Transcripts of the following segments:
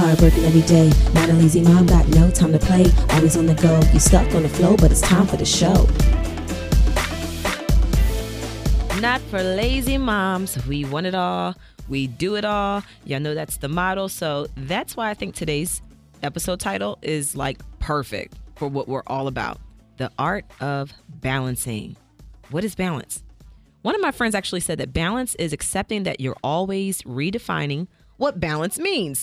Hard work every day, not a lazy mom, got no time to play. Always on the go, you stuck on the flow, but it's time for the show. Not for lazy moms. We want it all. We do it all. Y'all know that's the motto. So that's why I think today's episode title is like perfect for what we're all about. The art of balancing. What is balance? One of my friends actually said that balance is accepting that you're always redefining what balance means.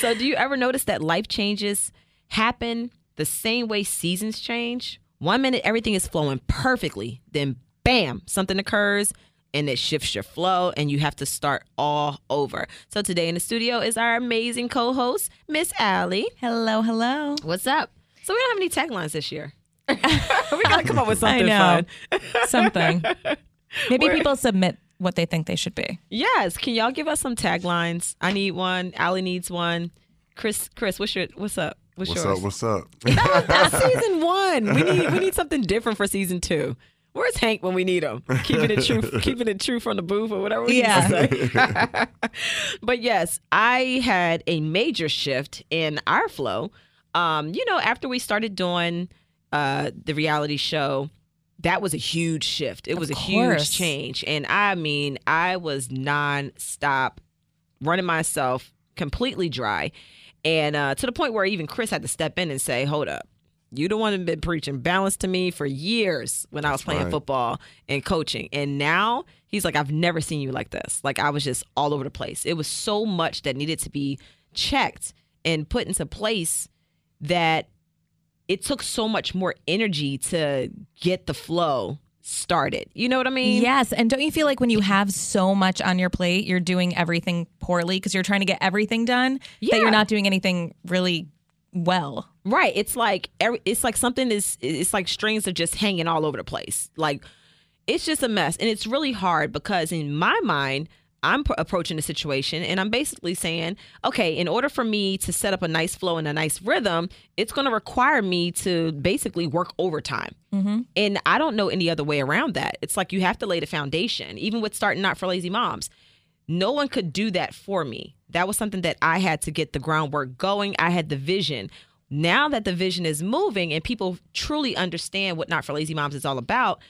So do you ever notice that life changes happen the same way seasons change? 1 minute, everything is flowing perfectly. Then bam, something occurs and it shifts your flow and you have to start all over. So today in the studio is our amazing co-host, Miss Allie. Hello, hello. What's up? So we don't have any taglines this year. We got to come up with something fun. Something. Maybe people submit what they think they should be. Yes. Can y'all give us some taglines? I need one. Allie needs one. Chris, what's up? What's yours? What's up? That's season one. We need something different for season two. Where's Hank when we need him? Keeping it true from the booth or whatever we need to say. But yes, I had a major shift in our flow. After we started doing the reality show, that was a huge shift. It was a huge change. And I mean, I was nonstop running myself completely dry. And to the point where even Chris had to step in and say, hold up. You the one who's been preaching balance to me for years when I was playing football and coaching. And now he's like, I've never seen you like this. Like I was just all over the place. It was so much that needed to be checked and put into place that it took so much more energy to get the flow started. You know what I mean? Yes. And don't you feel like when you have so much on your plate, you're doing everything poorly because you're trying to get everything done, that you're not doing anything really well? Right. It's like strings are just hanging all over the place. Like it's just a mess. And it's really hard because in my mind, I'm approaching the situation and I'm basically saying, okay, in order for me to set up a nice flow and a nice rhythm, it's going to require me to basically work overtime. Mm-hmm. And I don't know any other way around that. It's like you have to lay the foundation, even with starting Not For Lazy Moms. No one could do that for me. That was something that I had to get the groundwork going. I had the vision. Now that the vision is moving and people truly understand what Not For Lazy Moms is all about,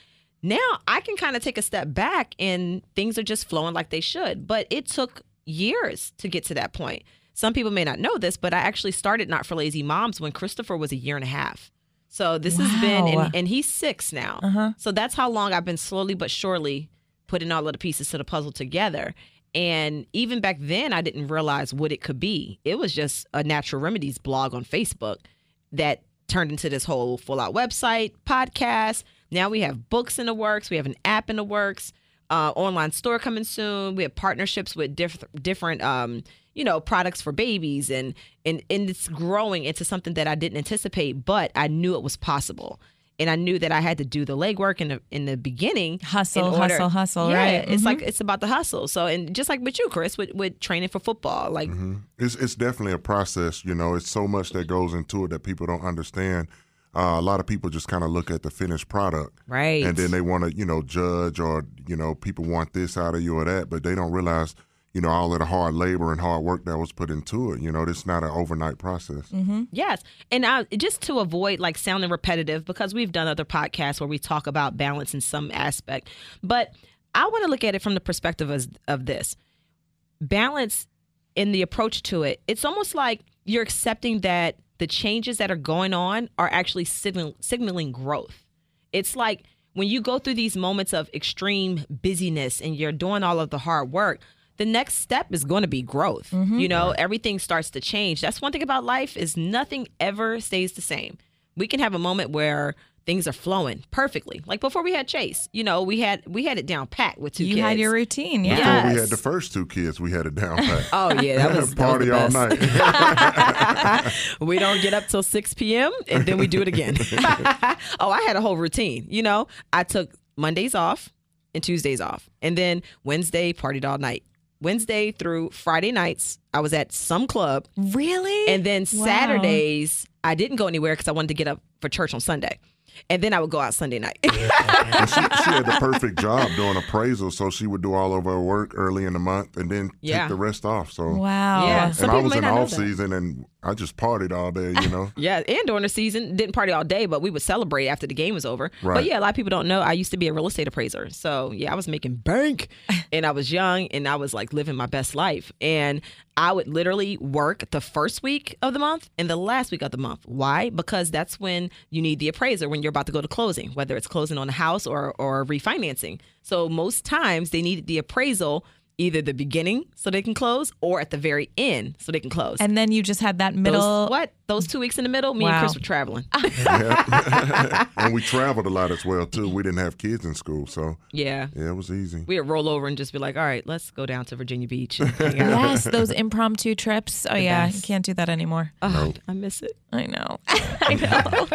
now I can kind of take a step back and things are just flowing like they should. But it took years to get to that point. Some people may not know this, but I actually started Not For Lazy Moms when Christopher was a year and a half. So this has been, and he's 6 now. Uh-huh. So that's how long I've been slowly but surely putting all of the pieces to the puzzle together. And even back then, I didn't realize what it could be. It was just a natural remedies blog on Facebook that turned into this whole full-out website, podcast. Now we have books in the works. We have an app in the works, online store coming soon. We have partnerships with different products for babies. And it's growing into something that I didn't anticipate, but I knew it was possible. And I knew that I had to do the legwork in the beginning. Hustle, yeah, right? It's like it's about the hustle. So, and just like with you, Chris, with training for football, like it's definitely a process. You know, it's so much that goes into it that people don't understand. A lot of people just kind of look at the finished product, right? And then they want to, judge or people want this out of you or that, but they don't realize. All of the hard labor and hard work that was put into it. It's not an overnight process. Mm-hmm. Yes. And just to avoid like sounding repetitive, because we've done other podcasts where we talk about balance in some aspect, but I want to look at it from the perspective of this. Balance in the approach to it, it's almost like you're accepting that the changes that are going on are actually signaling growth. It's like when you go through these moments of extreme busyness and you're doing all of the hard work, the next step is going to be growth. Mm-hmm. Everything starts to change. That's one thing about life is nothing ever stays the same. We can have a moment where things are flowing perfectly. Like before we had Chase, we had it down pat with two kids. You had your routine. Yeah. Before we had the first two kids, we had it down pat. Oh yeah, that was party all night. We don't get up till 6 p.m. and then we do it again. Oh, I had a whole routine. I took Mondays off and Tuesdays off, and then Wednesday partied all night. Wednesday through Friday nights, I was at some club. Really? And then Saturdays, I didn't go anywhere because I wanted to get up for church on Sunday. and then I would go out Sunday night. She had the perfect job doing appraisal, so she would do all of her work early in the month and then take the rest off. So wow. Yeah. And I was in off season and I just partied all day, you know. Yeah, and during the season, didn't party all day, but we would celebrate after the game was over. Right. But yeah, a lot of people don't know I used to be a real estate appraiser. So yeah, I was making bank and I was young and I was like living my best life. And I would literally work the first week of the month and the last week of the month. Why? Because that's when you need the appraiser, when you're about to go to closing, whether it's closing on a house or refinancing. So most times they needed the appraisal either the beginning so they can close or at the very end so they can close. And then you just had that middle. Those 2 weeks in the middle, me and Chris were traveling. Yeah. And we traveled a lot as well, too. We didn't have kids in school, so yeah, it was easy. We would roll over and just be like, all right, let's go down to Virginia Beach. And hang out. Yes, those impromptu trips. Oh, yeah, you can't do that anymore. Nope. I miss it. I know. I know.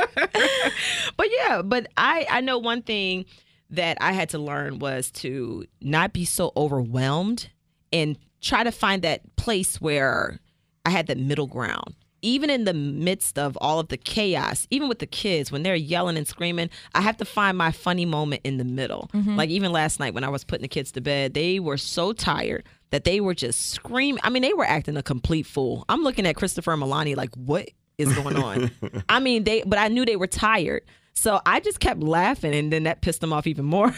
But, yeah, but I know one thing that I had to learn was to not be so overwhelmed and try to find that place where I had that middle ground. Even in the midst of all of the chaos, even with the kids, when they're yelling and screaming, I have to find my funny moment in the middle. Mm-hmm. Like even last night when I was putting the kids to bed, they were so tired that they were just screaming. I mean, they were acting a complete fool. I'm looking at Christopher and Milani like, what is going on? I mean, but I knew they were tired. So I just kept laughing, and then that pissed them off even more.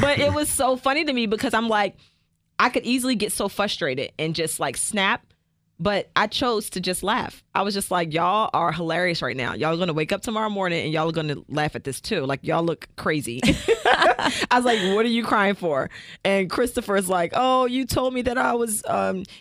But it was so funny to me because I'm like, I could easily get so frustrated and just like snap, but I chose to just laugh. I was just like, y'all are hilarious right now. Y'all are going to wake up tomorrow morning, and y'all are going to laugh at this too. Like, y'all look crazy. I was like, what are you crying for? And Christopher's like, oh, you told me that I was,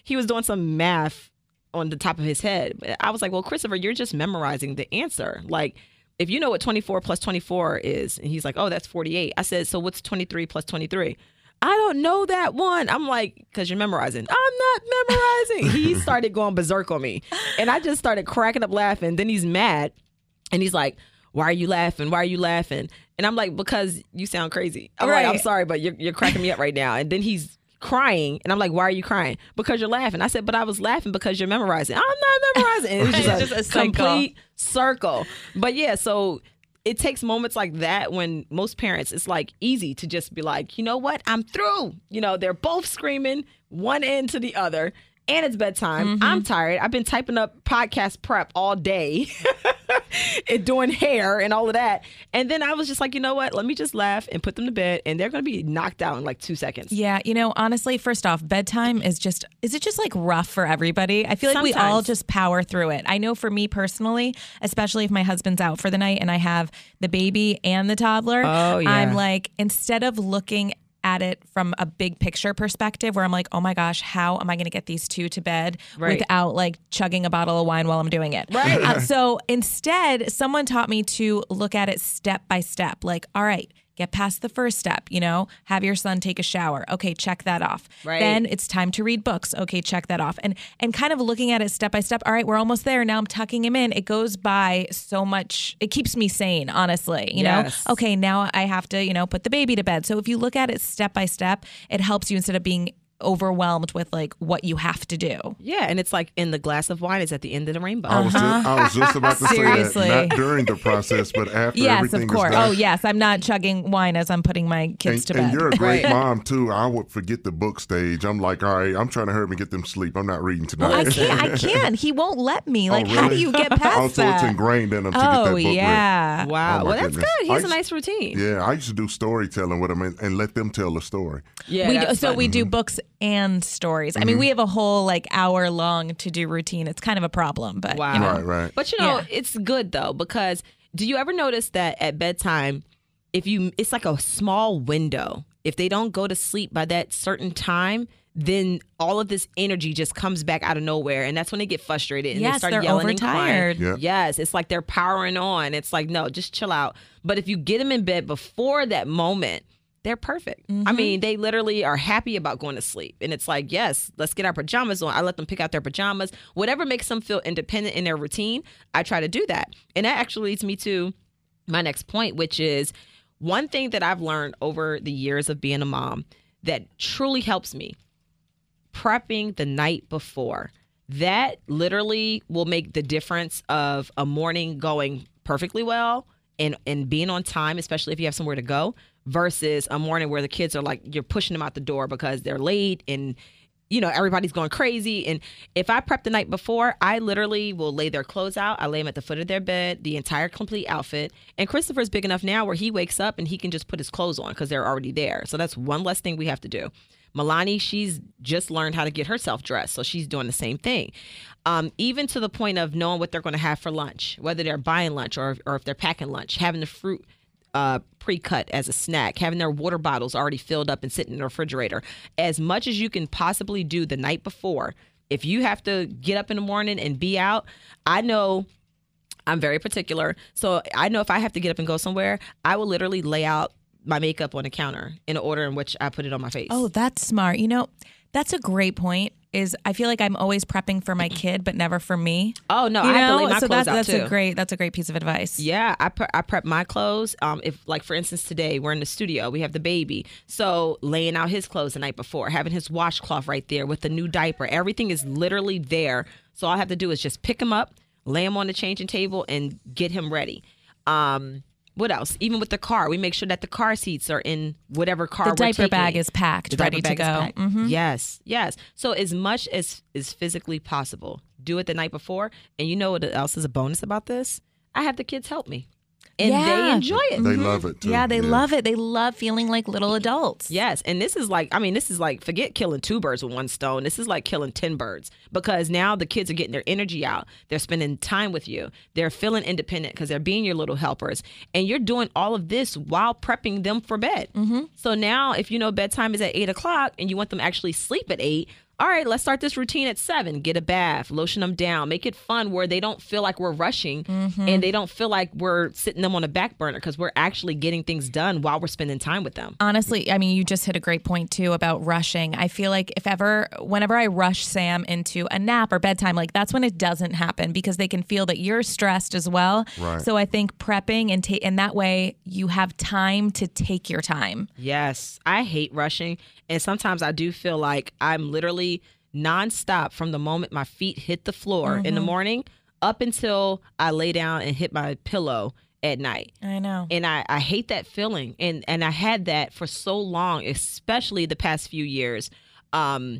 he was doing some math on the top of his head. I was like, well, Christopher, you're just memorizing the answer. Like, if you know what 24 plus 24 is, and he's like, oh, that's 48. I said, so what's 23 plus 23? I don't know that one. I'm like, because you're memorizing. I'm not memorizing. He started going berserk on me. And I just started cracking up laughing. Then he's mad. And he's like, why are you laughing? Why are you laughing? And I'm like, because you sound crazy. I'm like, I'm sorry, but you're cracking me up right now. And then he's crying, and I'm like, why are you crying? Because you're laughing. I said, but I was laughing because you're memorizing. I'm not memorizing. And it was just a complete circle. But yeah, so it takes moments like that when most parents, it's like easy to just be like, you know what? I'm through. You know, they're both screaming one end to the other, and it's bedtime. Mm-hmm. I'm tired. I've been typing up podcast prep all day and doing hair and all of that. And then I was just like, you know what? Let me just laugh and put them to bed, and they're going to be knocked out in like 2 seconds. Yeah. You know, honestly, first off, bedtime is just like rough for everybody? I feel like sometimes we all just power through it. I know for me personally, especially if my husband's out for the night and I have the baby and the toddler, I'm like, instead of looking at it from a big picture perspective where I'm like, oh my gosh, how am I going to get these two to bed without like chugging a bottle of wine while I'm doing it? Right. So instead, someone taught me to look at it step by step. Like, all right, get past the first step, you know, have your son take a shower. Okay, check that off. Right. Then it's time to read books. Okay, check that off. And kind of looking at it step by step. All right, we're almost there. Now I'm tucking him in. It goes by so much. It keeps me sane, honestly, you know? Okay, now I have to, you know, put the baby to bed. So if you look at it step by step, it helps you instead of being overwhelmed with like what you have to do. Yeah, and it's like in the glass of wine is at the end of the rainbow. I was just about to say that. Not during the process, but after everything is done. Yes, of course. Oh, yes. I'm not chugging wine as I'm putting my kids to bed. And you're a great mom, too. I would forget the book stage. I'm like, all right, I'm trying to hurry and get them sleep. I'm not reading tonight. Well, I can't. He won't let me. Like, how do you get past that? Also, it's ingrained in him to get that book read. Wow. Oh, well, that's good. He has a nice routine. Yeah, I used to do storytelling with him and let them tell the story. Yeah, we do books and stories. Mm-hmm. I mean, we have a whole like hour long to do routine. It's kind of a problem, but wow. You know. Right. But you know, it's good though, because do you ever notice that at bedtime, it's like a small window. If they don't go to sleep by that certain time, then all of this energy just comes back out of nowhere. And that's when they get frustrated and they start yelling and crying. Yep. Yes, it's like they're powering on. It's like, no, just chill out. But if you get them in bed before that moment, they're perfect. Mm-hmm. I mean, they literally are happy about going to sleep. And it's like, yes, let's get our pajamas on. I let them pick out their pajamas. Whatever makes them feel independent in their routine, I try to do that. And that actually leads me to my next point, which is one thing that I've learned over the years of being a mom that truly helps me, prepping the night before. That literally will make the difference of a morning going perfectly well and being on time, especially if you have somewhere to go, versus a morning where the kids are like, you're pushing them out the door because they're late and, you know, everybody's going crazy. And if I prep the night before, I literally will lay their clothes out. I lay them at the foot of their bed, the entire complete outfit. And Christopher's big enough now where he wakes up and he can just put his clothes on because they're already there. So that's one less thing we have to do. Milani, she's just learned how to get herself dressed, so she's doing the same thing. Even to the point of knowing what they're going to have for lunch, whether they're buying lunch or if they're packing lunch, having the fruit pre-cut as a snack, having their water bottles already filled up and sitting in the refrigerator. As much as you can possibly do the night before, if you have to get up in the morning and be out, I know I'm very particular, so I know if I have to get up and go somewhere, I will literally lay out my makeup on the counter in the order in which I put it on my face. Oh, that's smart. You know, that's a great point. Is I feel like I'm always prepping for my kid, but never for me. Oh no, I have to lay my clothes out too. That's a great piece of advice. Yeah, I prep my clothes. If like for instance today we're in the studio, we have the baby, so laying out his clothes the night before, having his washcloth right there with the new diaper, everything is literally there. So all I have to do is just pick him up, lay him on the changing table, and get him ready. What else? Even with the car, we make sure that the car seats are in whatever car we're taking. The diaper bag is packed, ready to go. Mm-hmm. Yes, yes. So as much as is physically possible, do it the night before. And you know what else is a bonus about this? I have the kids help me. And they enjoy it. They love it, too. Yeah, they love it. They love feeling like little adults. Yes, and this is like, I mean, this is like, forget killing two birds with one stone. This is like killing 10 birds, because now the kids are getting their energy out. They're spending time with you. They're feeling independent because they're being your little helpers. And you're doing all of this while prepping them for bed. Mm-hmm. So now if you know bedtime is at 8 o'clock and you want them to actually sleep at 8, all right, let's start this routine at 7. Get a bath, lotion them down, make it fun where they don't feel like we're rushing and they don't feel like we're sitting them on a back burner, because we're actually getting things done while we're spending time with them. Honestly, I mean, you just hit a great point, too, about rushing. I feel like whenever I rush Sam into a nap or bedtime, like that's when it doesn't happen, because they can feel that you're stressed as well. Right. So I think prepping and that way you have time to take your time. Yes, I hate rushing. And sometimes I do feel like I'm literally nonstop from the moment my feet hit the floor in the morning up until I lay down and hit my pillow at night. I know. And I hate that feeling. And I had that for so long, especially the past few years. I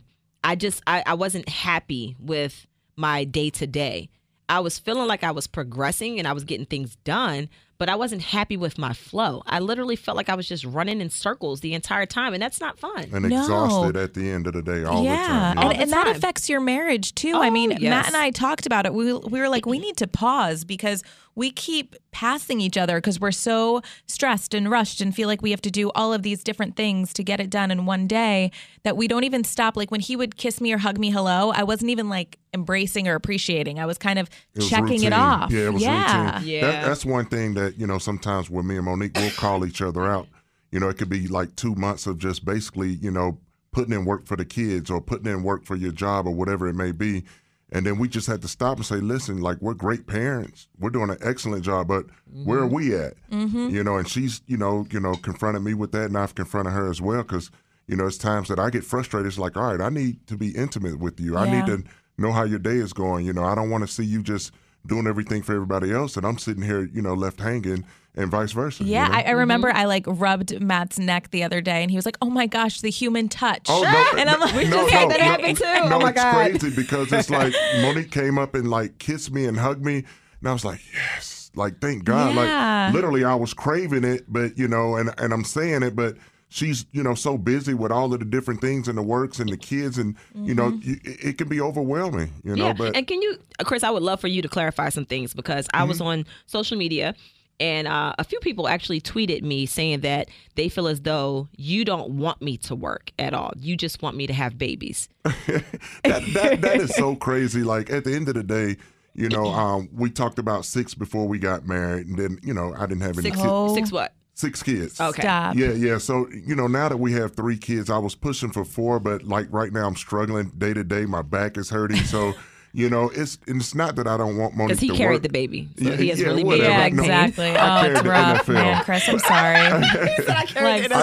wasn't happy with my day to day. I was feeling like I was progressing and I was getting things done, but I wasn't happy with my flow. I literally felt like I was just running in circles the entire time, and that's not fun. And exhausted at the end of the day all the time. Yeah. And that affects your marriage, too. Oh, I mean, yes. Matt and I talked about it. We were like, we need to pause because we keep passing each other because we're so stressed and rushed and feel like we have to do all of these different things to get it done in one day that we don't even stop. Like when he would kiss me or hug me hello, I wasn't even like embracing or appreciating. I was kind of checking it off. Yeah, it was routine. Yeah. That's one thing that, you know, sometimes when me and Monique will call each other out, you know, it could be like 2 months of just basically, you know, putting in work for the kids or putting in work for your job or whatever it may be. And then we just had to stop and say, listen, like, we're great parents. We're doing an excellent job, but where are we at? You know, and she's, you know, confronted me with that, and I've confronted her as well, because, you know, it's times that I get frustrated. It's like, all right, I need to be intimate with you. Yeah. I need to know how your day is going. You know, I don't want to see you just doing everything for everybody else, and I'm sitting here, you know, left hanging, and vice versa. Yeah, you know? I remember I like rubbed Matt's neck the other day, and he was like, "Oh my gosh, the human touch!" Oh, no, and I'm like, "We just had that happen too." No, oh my God, it's crazy because it's like Monique came up and like kissed me and hugged me, and I was like, "Yes, like thank God!" Yeah. Like literally, I was craving it, but you know, and I'm saying it, but she's, you know, so busy with all of the different things and the works and the kids and, you know, it can be overwhelming, you know. Yeah. But and can you, Chris, I would love for you to clarify some things, because I was on social media and a few people actually tweeted me saying that they feel as though you don't want me to work at all. You just want me to have babies. that is so crazy. Like at the end of the day, you know, we talked about 6 before we got married, and then, you know, I didn't have any kids. Six what? 6 kids. Okay. Stop. Yeah. So, you know, now that we have 3 kids, I was pushing for 4, but like right now I'm struggling day to day. My back is hurting. So, you know, it's not that I don't want Monique to work. Because he carried the baby. So yeah, he has really big back pain. Exactly. I carried the rough, NFL. Man, Chris, I'm sorry. I carried the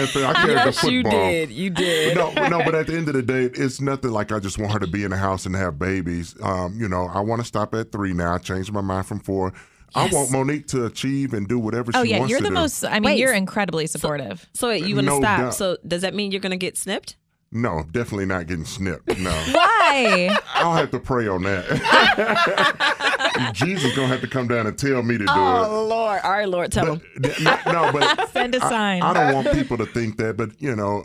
NFL. I carried the football. You did. No, but at the end of the day, it's nothing like I just want her to be in the house and have babies. You know, I want to stop at 3 now. I changed my mind from 4. Yes. I want Monique to achieve and do whatever she wants to do. Wait, you're incredibly supportive. So you want to stop. Doubt. So does that mean you're going to get snipped? No, definitely not getting snipped. No. Why? I'll have to pray on that. Jesus going to have to come down and tell me to do it. Oh, Lord. All right, Lord, tell him. No, but send a sign. I don't want people to think that, but, you know,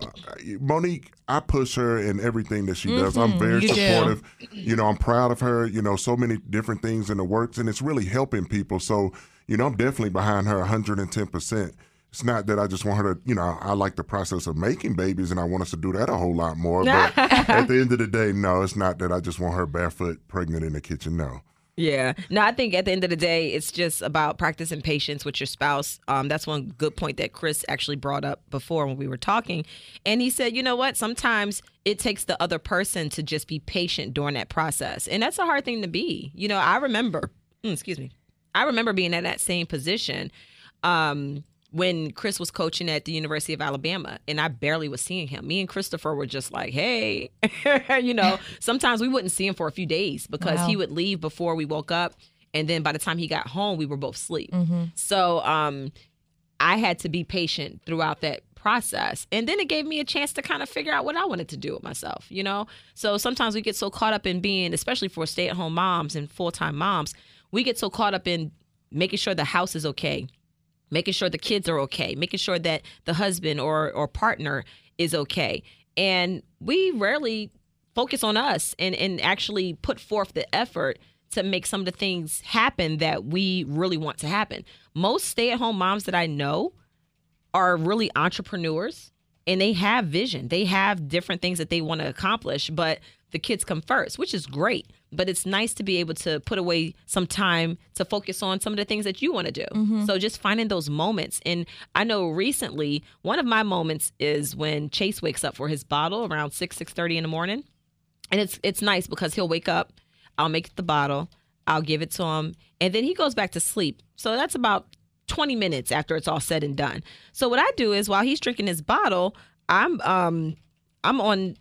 Monique, I push her in everything that she does. I'm very supportive. You know, I'm proud of her. You know, so many different things in the works, and it's really helping people. So, you know, I'm definitely behind her 110%. It's not that I just want her to, you know, I like the process of making babies and I want us to do that a whole lot more. But at the end of the day, no, it's not that I just want her barefoot pregnant in the kitchen. No. Yeah. No, I think at the end of the day, it's just about practicing patience with your spouse. That's one good point that Chris actually brought up before when we were talking. And he said, you know what? Sometimes it takes the other person to just be patient during that process. And that's a hard thing to be. You know, I remember being in that same position. When Chris was coaching at the University of Alabama, and I barely was seeing him. Me and Christopher were just like, hey, you know, sometimes we wouldn't see him for a few days because he would leave before we woke up. And then by the time he got home, we were both asleep. Mm-hmm. So I had to be patient throughout that process. And then it gave me a chance to kind of figure out what I wanted to do with myself, you know? So sometimes we get so caught up in being, especially for stay-at-home moms and full-time moms, we get so caught up in making sure the house is okay, making sure the kids are okay, making sure that the husband or partner is okay. And we rarely focus on us and actually put forth the effort to make some of the things happen that we really want to happen. Most stay-at-home moms that I know are really entrepreneurs, and they have vision. They have different things that they want to accomplish, but the kids come first, which is great. But it's nice to be able to put away some time to focus on some of the things that you want to do. Mm-hmm. So just finding those moments. And I know recently, one of my moments is when Chase wakes up for his bottle around 6:30 in the morning. And it's nice because he'll wake up, I'll make the bottle, I'll give it to him, and then he goes back to sleep. So that's about 20 minutes after it's all said and done. So what I do is while he's drinking his bottle, I'm on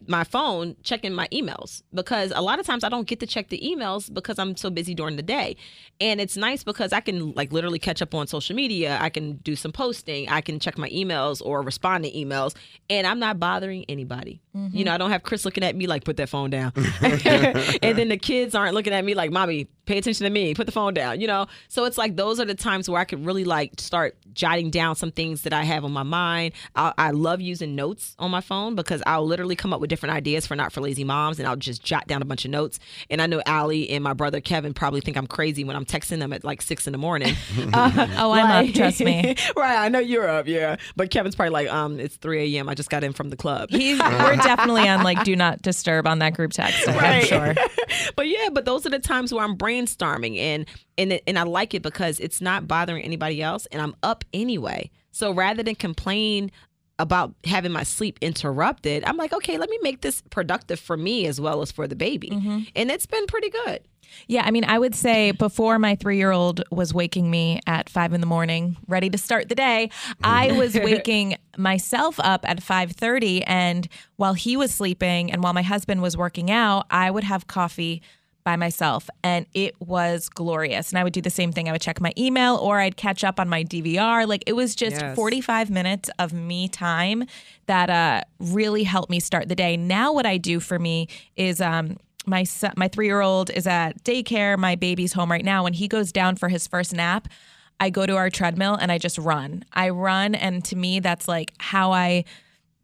my phone checking my emails because a lot of times I don't get to check the emails because I'm so busy during the day. And it's nice because I can like literally catch up on social media. I can do some posting. I can check my emails or respond to emails, and I'm not bothering anybody. Mm-hmm. You know, I don't have Chris looking at me like, put that phone down. And then the kids aren't looking at me like, mommy, pay attention to me, put the phone down, you know? So it's like, those are the times where I could really like start jotting down some things that I have on my mind. I love using notes on my phone because I'll literally come up with different ideas for Not For Lazy Moms, and I'll just jot down a bunch of notes. And I know Allie and my brother Kevin probably think I'm crazy when I'm texting them at like 6 a.m. I'm up, trust me. Right, I know you're up, yeah. But Kevin's probably like, it's 3 a.m. I just got in from the club. We're definitely on like do not disturb on that group text, right. I'm sure. But those are the times where I'm brainstorming, and I like it because it's not bothering anybody else, and I'm up anyway. So rather than complain about having my sleep interrupted, I'm like, okay, let me make this productive for me as well as for the baby. Mm-hmm. And it's been pretty good. Yeah, I mean, I would say before my 3-year-old was waking me at 5 a.m, ready to start the day, I was waking myself up at 5:30. And while he was sleeping and while my husband was working out, I would have coffee by myself, and it was glorious. And I would do the same thing. I would check my email, or I'd catch up on my DVR. Like, it was just 45 minutes of me time that really helped me start the day. Now what I do for me is my 3-year-old is at daycare. My baby's home right now. When he goes down for his first nap, I go to our treadmill and I just run. I run, and to me, that's like how I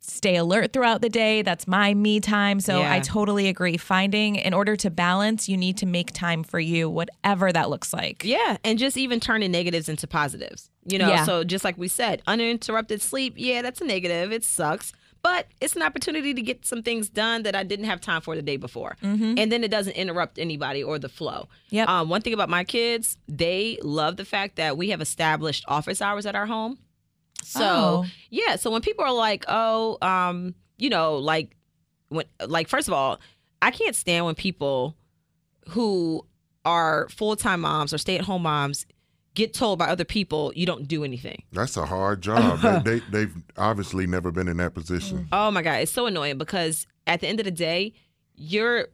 stay alert throughout the day. That's my me time. So I totally agree. In order to balance, you need to make time for you, whatever that looks like. Yeah. And just even turning negatives into positives, you know? Yeah. So just like we said, uninterrupted sleep. Yeah, that's a negative. It sucks. But it's an opportunity to get some things done that I didn't have time for the day before. Mm-hmm. And then it doesn't interrupt anybody or the flow. Yep. One thing about my kids, they love the fact that we have established office hours at our home. So, so when people are like, you know, first of all, I can't stand when people who are full-time moms or stay-at-home moms get told by other people, you don't do anything. That's a hard job. They've obviously never been in that position. Oh, my God. It's so annoying because at the end of the day, you're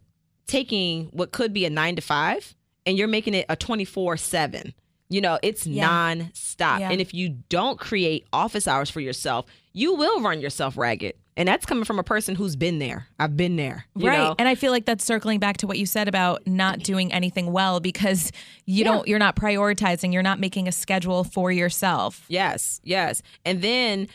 taking what could be a 9 to 5 and you're making it a 24/7. You know, it's nonstop. Yeah. And if you don't create office hours for yourself, you will run yourself ragged. And that's coming from a person who's been there. I've been there. Right. Know? And I feel like that's circling back to what you said about not doing anything well because you don't, you're not prioritizing. You're not making a schedule for yourself. Yes. Yes. And then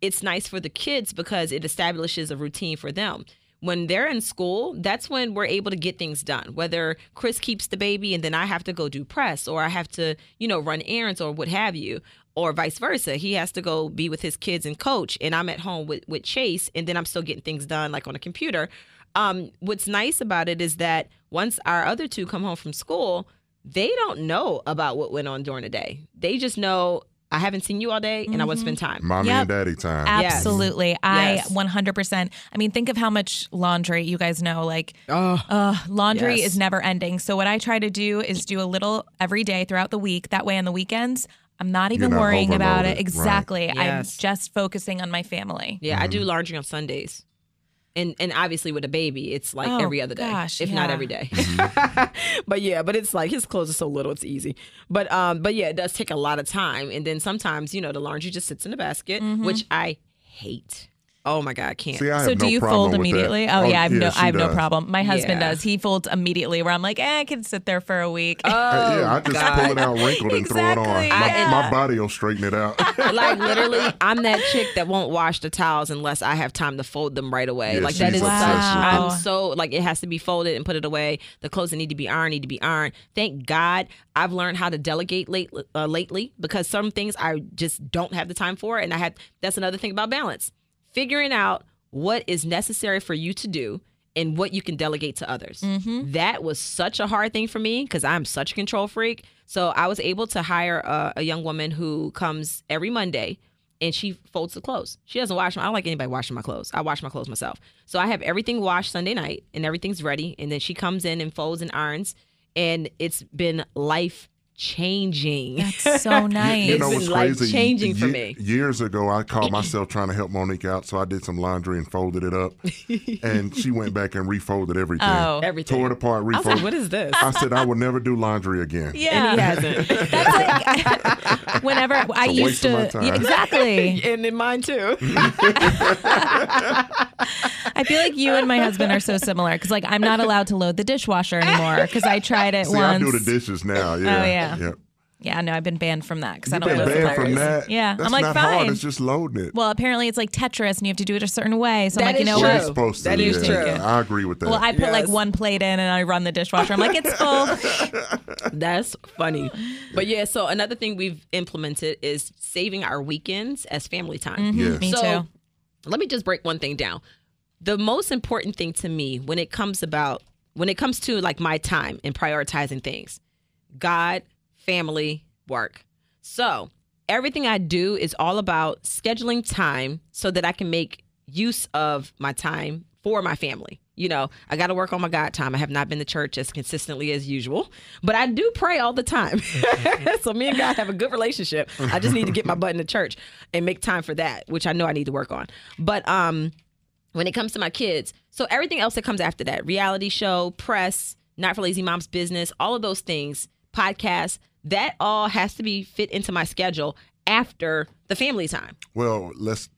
it's nice for the kids because it establishes a routine for them. When they're in school, that's when we're able to get things done. Whether Chris keeps the baby and then I have to go do press or I have to, you know, run errands or what have you. Or vice versa. He has to go be with his kids and coach. And I'm at home with Chase. And then I'm still getting things done like on a computer. What's nice about it is that once our other two come home from school, they don't know about what went on during the day. They just know I haven't seen you all day and I want to spend time. Mommy and daddy time. Absolutely. Yes. I 100%. I mean, think of how much laundry you guys know. Like laundry is never ending. So what I try to do is do a little every day throughout the week. That way on the weekends, I'm not even worrying about it. Exactly. Right. Yes. I'm just focusing on my family. Yeah, I do laundry on Sundays. And obviously with a baby, it's like every other day, not every day. But it's like his clothes are so little, it's easy. But yeah, it does take a lot of time. And then sometimes, you know, the laundry just sits in the basket, which I hate. Oh my God, I can't. See, I have so do you fold immediately? Oh yeah, I have no problem. My husband does. He folds immediately where I'm like, I can sit there for a week. Oh, I just pull it out wrinkled and throw it on. My body will straighten it out. Like literally, I'm that chick that won't wash the towels unless I have time to fold them right away. Yeah, like that is such, I'm so, like it has to be folded and put it away. The clothes that need to be ironed. Thank God I've learned how to delegate lately because some things I just don't have the time for. And that's another thing about balance. Figuring out what is necessary for you to do and what you can delegate to others. Mm-hmm. That was such a hard thing for me because I'm such a control freak. So I was able to hire a young woman who comes every Monday and she folds the clothes. She doesn't wash them. I don't like anybody washing my clothes. I wash my clothes myself. So I have everything washed Sunday night and everything's ready. And then she comes in and folds and irons. And it's been life changing. That's so nice. You know what's crazy? Changing for me. Years ago, I caught myself trying to help Monique out, so I did some laundry and folded it up, and she went back and refolded everything. Oh, everything. Tore it apart, refolded. I was like, what is this? I said, I will never do laundry again. Yeah. And he hasn't. That's like, whenever I used to. Waste of my time. Exactly. And in mine, too. I feel like you and my husband are so similar, because like, I'm not allowed to load the dishwasher anymore, because I tried it once. I do the dishes now, yeah. Oh, yeah. Yeah. Yeah, no, I've been banned from that because I don't know those players. From that? Yeah, that's I'm like, not fine. Hard. It's just loading it. Well, apparently it's like Tetris, and you have to do it a certain way. So that I'm like, you know what? Supposed to, that is true. I agree with that. Well, I put like one plate in, and I run the dishwasher. I'm like, it's full. That's funny, but yeah. So another thing we've implemented is saving our weekends as family time. Mm-hmm. Yes. Me too. Let me just break one thing down. The most important thing to me when it comes to like my time and prioritizing things. God, family, work. So everything I do is all about scheduling time so that I can make use of my time for my family. You know, I got to work on my God time. I have not been to church as consistently as usual, but I do pray all the time. So me and God have a good relationship. I just need to get my butt in the church and make time for that, which I know I need to work on. But when it comes to my kids, so everything else that comes after that, reality show, press, Not For Lazy Moms business, all of those things, podcast, that all has to be fit into my schedule after the family time. Well, let's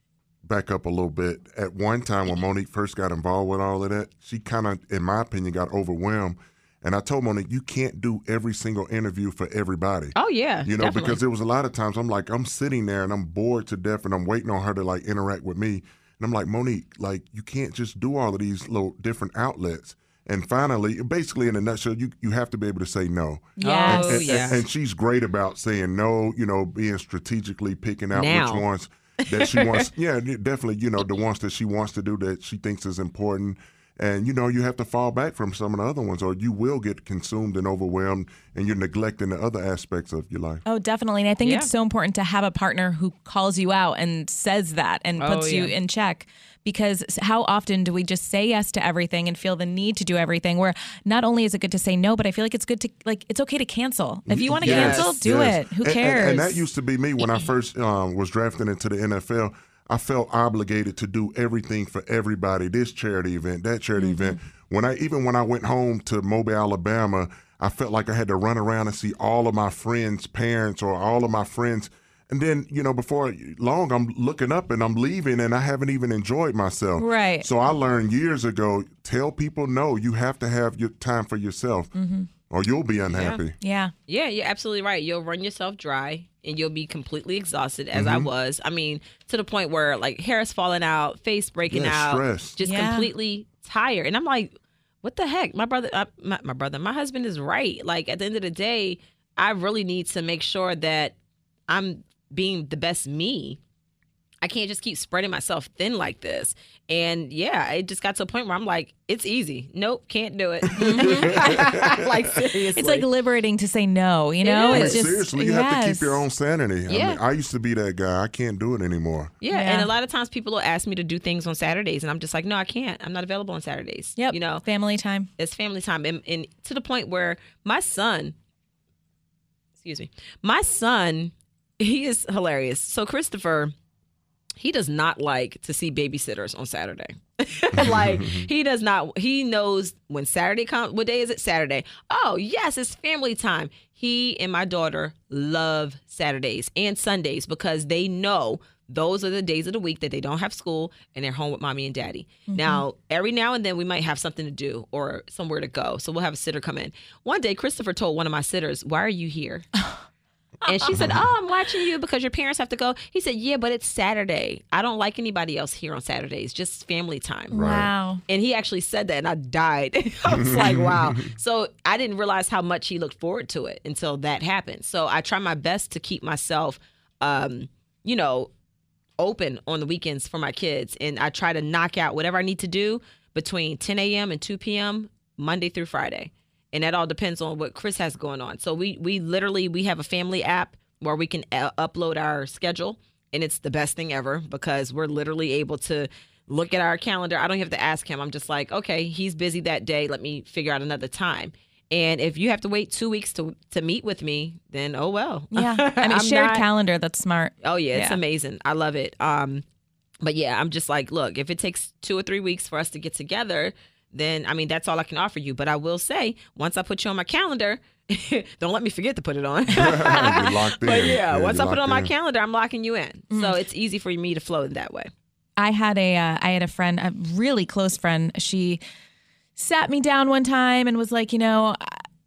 back up a little bit. At one time when Monique first got involved with all of that, she kind of, in my opinion, got overwhelmed. And I told Monique, you can't do every single interview for everybody. Oh, yeah. You know, definitely. Because there was a lot of times I'm like, I'm sitting there and I'm bored to death and I'm waiting on her to like interact with me. And I'm like, Monique, like you can't just do all of these little different outlets. And finally, basically in a nutshell, you have to be able to say no. Yes. And she's great about saying no, you know, being strategically picking out which ones that she wants. Yeah, definitely, you know, the ones that she wants to do that she thinks is important. And, you know, you have to fall back from some of the other ones or you will get consumed and overwhelmed and you're neglecting the other aspects of your life. Oh, definitely. And I think it's so important to have a partner who calls you out and says that and puts you in check. Because how often do we just say yes to everything and feel the need to do everything where not only is it good to say no, but I feel like it's good to, like, it's okay to cancel. If you want to cancel, do it. Who cares? And that used to be me when I first was drafted into the NFL. I felt obligated to do everything for everybody, this charity event, that charity event. Even when I went home to Mobile, Alabama, I felt like I had to run around and see all of my friends' parents or all of my friends. And then, you know, before long, I'm looking up and I'm leaving and I haven't even enjoyed myself. Right. So I learned years ago, tell people no, you have to have your time for yourself or you'll be unhappy. Yeah, you're absolutely right. You'll run yourself dry and you'll be completely exhausted, as I was. I mean, to the point where like hair is falling out, face breaking out, stressed. Just completely tired. And I'm like, what the heck? My husband is right. Like at the end of the day, I really need to make sure that I'm being the best me. I can't just keep spreading myself thin like this. And yeah, it just got to a point where I'm like, it's easy. Nope, can't do it. Like seriously. It's like liberating to say no, you know? It's just, seriously, you have to keep your own sanity. I mean, I used to be that guy. I can't do it anymore. Yeah, and a lot of times people will ask me to do things on Saturdays, and I'm just like, no, I can't. I'm not available on Saturdays. Yep, you know? Family time. It's family time. And to the point where my son, he is hilarious. So Christopher, he does not like to see babysitters on Saturday. Like he does not. He knows when Saturday comes. What day is it? Saturday. Oh, yes, it's family time. He and my daughter love Saturdays and Sundays because they know those are the days of the week that they don't have school and they're home with mommy and daddy. Now, every now and then we might have something to do or somewhere to go. So we'll have a sitter come in. One day, Christopher told one of my sitters, "Why are you here?" And she said, "Oh, I'm watching you because your parents have to go." He said, "Yeah, but it's Saturday. I don't like anybody else here on Saturdays, just family time." Right. Wow. And he actually said that and I died. I was like, wow. So I didn't realize how much he looked forward to it until that happened. So I try my best to keep myself, you know, open on the weekends for my kids. And I try to knock out whatever I need to do between 10 a.m. and 2 p.m. Monday through Friday. And that all depends on what Chris has going on. So we have a family app where we can upload our schedule. And it's the best thing ever because we're literally able to look at our calendar. I don't have to ask him. I'm just like, okay, he's busy that day. Let me figure out another time. And if you have to wait 2 weeks to meet with me, then oh well. Yeah, I mean, calendar, that's smart. Oh yeah, it's amazing. I love it. But yeah, I'm just like, look, if it takes 2 or 3 weeks for us to get together, then, I mean, that's all I can offer you. But I will say, once I put you on my calendar, don't let me forget to put it on. You're locked in. But yeah, once I put it on my calendar, I'm locking you in. So it's easy for me to flow in that way. I had a friend, a really close friend. She sat me down one time and was like, you know,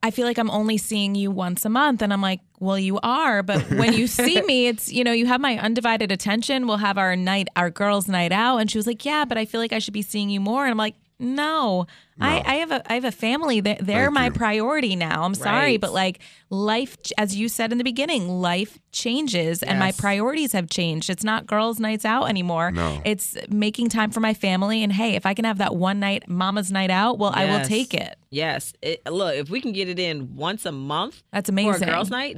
I feel like I'm only seeing you once a month. And I'm like, well, you are. But when you see me, it's, you know, you have my undivided attention. We'll have our girls' night out. And she was like, yeah, but I feel like I should be seeing you more. And I'm like, No. I have a family. They're my priority now. I'm sorry, but like life, as you said in the beginning, life changes and my priorities have changed. It's not girls' nights out anymore. No. It's making time for my family. And hey, if I can have that one night, mama's night out, well, I will take it. Yes. Look, if we can get it in once a month, that's amazing. For a girls' night,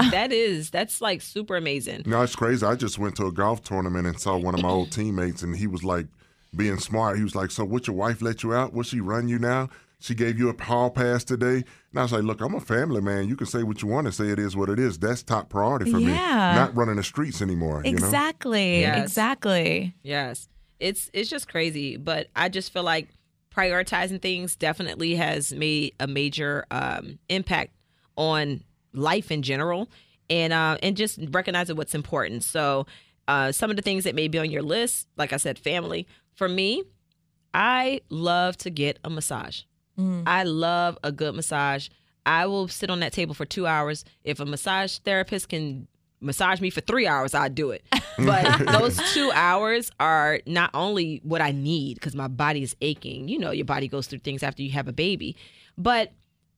that's like super amazing. No, it's crazy. I just went to a golf tournament and saw one of my old teammates, and he was like, being smart, he was like, "So, would your wife let you out? Would she run you now? She gave you a hall pass today." And I was like, "Look, I'm a family man. You can say what you want to say. It is what it is. That's top priority for me. Not running the streets anymore." Exactly. You know? Exactly. Yes. It's just crazy, but I just feel like prioritizing things definitely has made a major impact on life in general, and just recognizing what's important. So, some of the things that may be on your list, like I said, family. For me, I love to get a massage. I love a good massage. I will sit on that table for 2 hours. If a massage therapist can massage me for 3 hours, I'll do it. But those 2 hours are not only what I need because my body is aching. You know, your body goes through things after you have a baby. But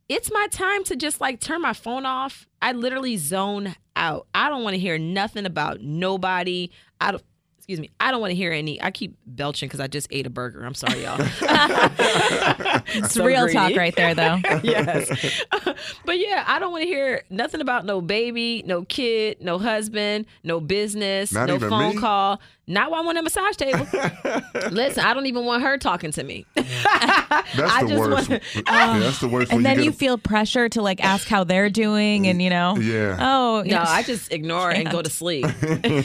it's my time to just like turn my phone off. I literally zone out. I don't want to hear nothing about nobody. I don't want to hear any. I keep belching because I just ate a burger. I'm sorry, y'all. It's so real greedy. Talk right there, though. Yes. But yeah, I don't want to hear nothing about no baby, no kid, no husband, no business, no phone call. Not why I want a massage table. Listen, I don't even want her talking to me. That's the worst. That's the worst. And then you feel pressure to like ask how they're doing, and you know. Yeah. Oh no, I just ignore and go to sleep.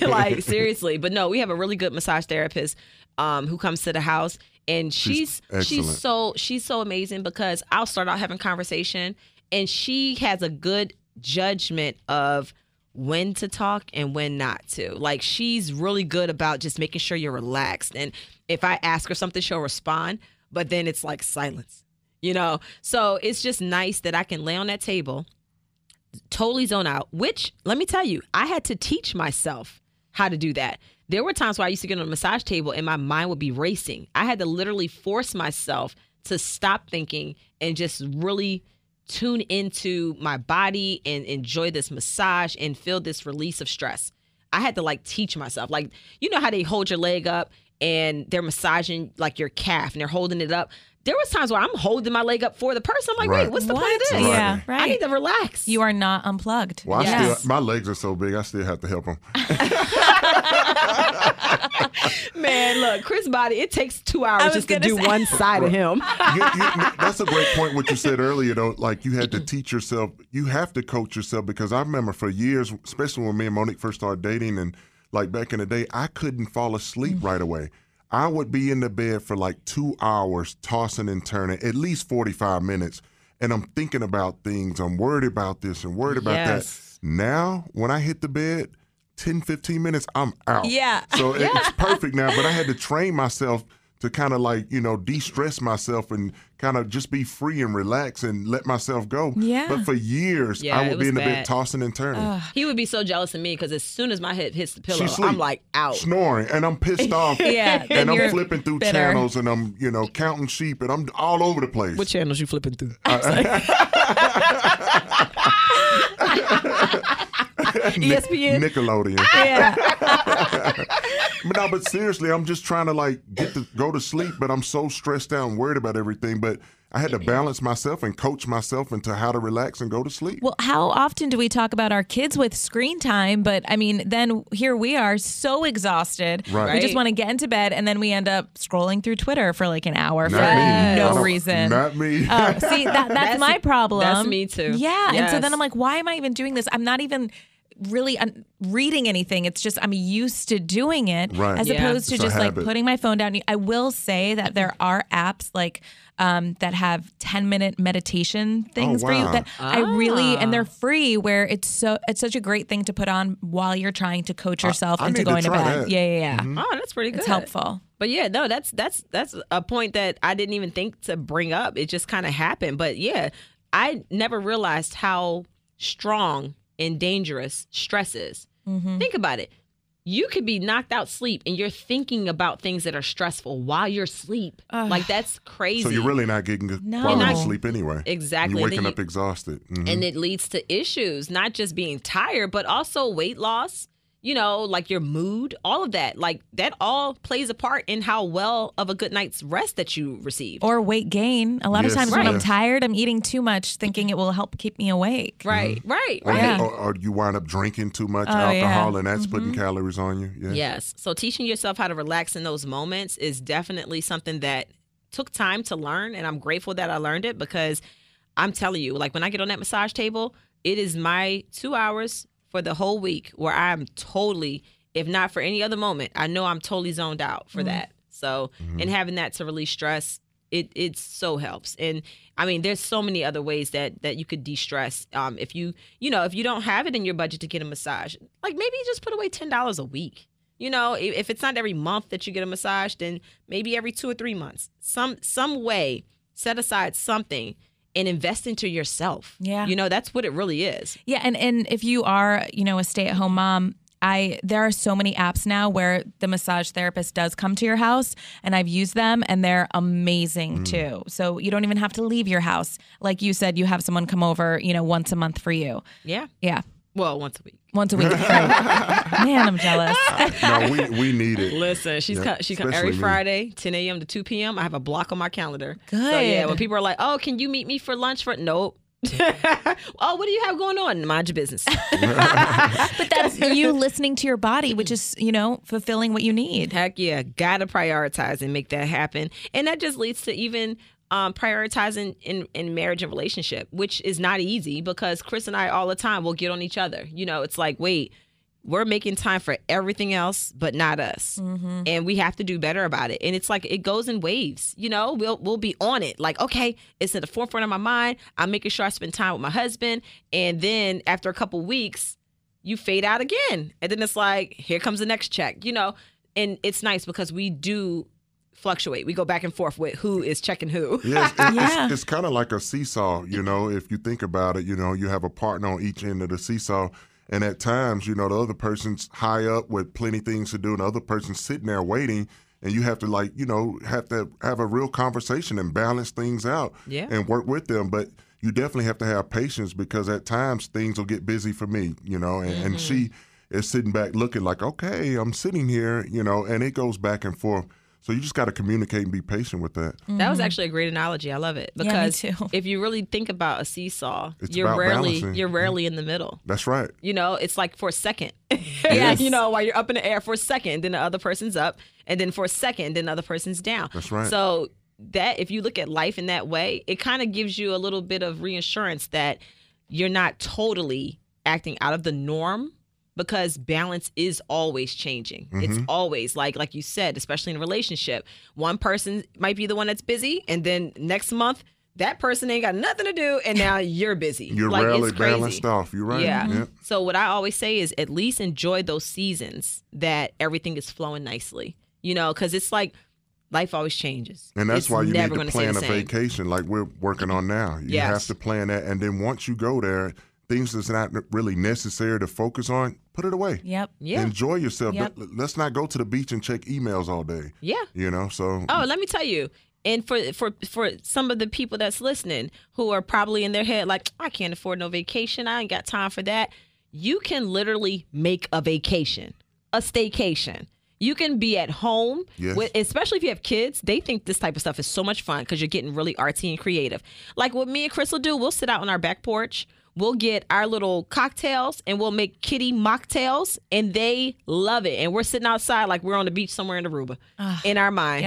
Like seriously, but no, we have a really good massage therapist who comes to the house, and she's so amazing because I'll start out having conversation, and she has a good judgment of when to talk and when not to. Like, she's really good about just making sure you're relaxed. And if I ask her something, she'll respond, but then it's like silence, you know? So it's just nice that I can lay on that table, totally zone out, which, let me tell you, I had to teach myself how to do that. There were times where I used to get on a massage table and my mind would be racing. I had to literally force myself to stop thinking and just really tune into my body and enjoy this massage and feel this release of stress. I had to like teach myself, like, you know how they hold your leg up and they're massaging like your calf and they're holding it up. There was times where I'm holding my leg up for the person. I'm like, right. Wait, what's the point of this? Yeah, right. I need to relax. You are not unplugged. Well, my legs are so big, I still have to help them. Man, look, Chris' body, it takes 2 hours just to do one side of him. That's a great point, what you said earlier, though. Like, you had to teach yourself. You have to coach yourself because I remember for years, especially when me and Monique first started dating and, like, back in the day, I couldn't fall asleep right away. I would be in the bed for like 2 hours, tossing and turning, at least 45 minutes. And I'm thinking about things. I'm worried about this and worried about that. Now, when I hit the bed, 10, 15 minutes, I'm out. Yeah. So it's perfect now. But I had to train myself to kind of like, you know, de-stress myself and kind of just be free and relax and let myself go. Yeah. But for years, I would be in the bed tossing and turning. He would be so jealous of me because as soon as my head hits the pillow, I'm like out. Snoring. And I'm pissed off. And I'm flipping through channels and I'm, you know, counting sheep and I'm all over the place. What channels you flipping through? ESPN, Nickelodeon. But seriously, I'm just trying to like go to sleep, but I'm so stressed out and worried about everything. But I had to balance myself and coach myself into how to relax and go to sleep. Well, how often do we talk about our kids with screen time? But I mean, then here we are so exhausted. Right. We just want to get into bed and then we end up scrolling through Twitter for like an hour for no reason. Not me. See, that's my problem. That's me too. Yeah. Yes. And so then I'm like, why am I even doing this? I'm not even really reading anything. It's just I'm used to doing it as opposed to just like putting my phone down. I will say that there are apps like that have 10-minute meditation things for you that I really, and they're free, where it's such a great thing to put on while you're trying to coach yourself into going to bed. That. Yeah. Mm-hmm. Oh, that's pretty good. It's helpful. But yeah, no, that's a point that I didn't even think to bring up. It just kind of happened. But yeah, I never realized how strong and dangerous stresses. Mm-hmm. Think about it. You could be knocked out sleep and you're thinking about things that are stressful while you're asleep. Like, that's crazy. So you're really not getting good quality sleep anyway. Exactly. And you're waking up exhausted. Mm-hmm. And it leads to issues, not just being tired, but also weight loss, you know, like your mood, all of that. Like, that all plays a part in how well of a good night's rest that you receive. Or weight gain. A lot of times when I'm tired, I'm eating too much, thinking it will help keep me awake. Right, mm-hmm. Right. Yeah. Or you wind up drinking too much alcohol, and that's putting calories on you. Yeah. Yes. So teaching yourself how to relax in those moments is definitely something that took time to learn, and I'm grateful that I learned it because I'm telling you, like, when I get on that massage table, it is my 2 hours for the whole week where I'm totally, if not for any other moment, I know I'm totally zoned out for that. So, and having that to release stress, it so helps. And I mean, there's so many other ways that you could de-stress. If you don't have it in your budget to get a massage, like maybe just put away $10 a week. You know, if it's not every month that you get a massage, then maybe every 2 or 3 months, some way set aside something and invest into yourself. Yeah. You know, that's what it really is. Yeah. And if you are, you know, a stay-at-home mom, there are so many apps now where the massage therapist does come to your house, and I've used them, and they're amazing too. So you don't even have to leave your house. Like you said, you have someone come over, you know, once a month for you. Yeah. Yeah. Well, once a week. Once a week. Man, I'm jealous. No, we need it. Listen, she's coming every Friday, 10 a.m. to 2 p.m. I have a block on my calendar. Good. So, yeah, when people are like, oh, can you meet me for lunch? Nope. Oh, what do you have going on? Mind your business. But that's you listening to your body, which is, you know, fulfilling what you need. Heck yeah. Gotta prioritize and make that happen. And that just leads to even prioritizing in marriage and relationship, which is not easy because Chris and I all the time will get on each other. You know, it's like, wait, we're making time for everything else, but not us. Mm-hmm. And we have to do better about it. And it's like, it goes in waves, you know, we'll be on it. Like, okay, it's in the forefront of my mind. I'm making sure I spend time with my husband. And then after a couple weeks, you fade out again. And then it's like, here comes the next check, you know, and it's nice because we do fluctuate. We go back and forth with who is checking who. Yeah, it's kind of like a seesaw, you know, if you think about it, you know, you have a partner on each end of the seesaw. And at times, you know, the other person's high up with plenty of things to do, and the other person's sitting there waiting, and you have to, like, you know, have to have a real conversation and balance things out and work with them. But you definitely have to have patience because at times things will get busy for me, you know, and she is sitting back looking like, okay, I'm sitting here, you know, and it goes back and forth. So you just got to communicate and be patient with that. Mm-hmm. That was actually a great analogy. I love it. Because if you really think about a seesaw, you're rarely in the middle. That's right. You know, it's like for a second. Yes. You know, while you're up in the air for a second, then the other person's up. And then for a second, then the other person's down. That's right. So that if you look at life in that way, it kind of gives you a little bit of reassurance that you're not totally acting out of the norm. Because balance is always changing. Mm-hmm. It's always like you said, especially in a relationship, one person might be the one that's busy. And then next month, that person ain't got nothing to do. And now you're busy. You're like, rarely balanced off. You're right. Yeah. Mm-hmm. So what I always say is at least enjoy those seasons that everything is flowing nicely, you know, because it's like life always changes. And that's why you need to plan a vacation like we're working on now. You have to plan that. And then once you go there, things that's not really necessary to focus on, put it away. Yep. Yeah. Enjoy yourself. Yep. Let's not go to the beach and check emails all day. Yeah. You know, so. Oh, let me tell you. And for some of the people that's listening who are probably in their head like, I can't afford no vacation. I ain't got time for that. You can literally make a vacation, a staycation. You can be at home, with, especially if you have kids. They think this type of stuff is so much fun because you're getting really artsy and creative. Like what me and Chris will do, we'll sit out on our back porch. We'll get our little cocktails and we'll make kitty mocktails, and they love it. And we're sitting outside like we're on the beach somewhere in Aruba in our mind,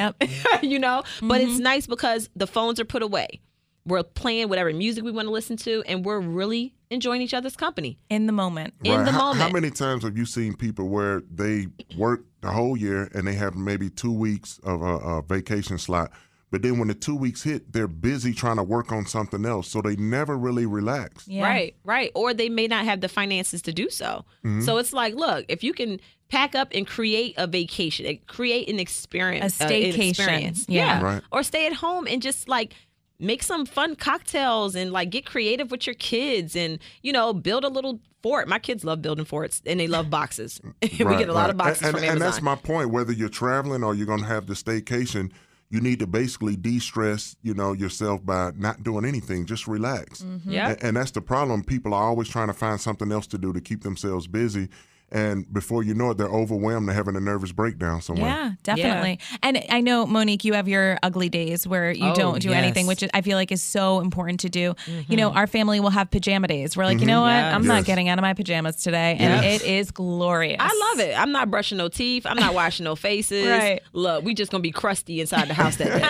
you know. Mm-hmm. But it's nice because the phones are put away. We're playing whatever music we want to listen to, and we're really enjoying each other's company. In the moment. Right. In the moment. How many times have you seen people where they work the whole year and they have maybe 2 weeks of a vacation slot? But then when the 2 weeks hit, they're busy trying to work on something else. So they never really relax. Yeah. Right, right. Or they may not have the finances to do so. Mm-hmm. So it's like, look, if you can pack up and create a vacation, create an experience. A staycation. Yeah. Right. Or stay at home and just like make some fun cocktails and like get creative with your kids and, you know, build a little fort. My kids love building forts and they love boxes. We get a lot of boxes from Amazon. And that's my point. Whether you're traveling or you're going to have the staycation, you need to basically de-stress, you know, yourself by not doing anything. Just relax. Mm-hmm. Yeah. And that's the problem. People are always trying to find something else to do to keep themselves busy. And before you know it, they're overwhelmed. They're having a nervous breakdown somewhere. Yeah, definitely. Yeah. And I know, Monique, you have your ugly days where you don't do anything, which I feel like is so important to do. Mm-hmm. You know, our family will have pajama days. We're like, you know what? I'm not getting out of my pajamas today. And it is glorious. I love it. I'm not brushing no teeth. I'm not washing no faces. Right. Look, we just going to be crusty inside the house that day.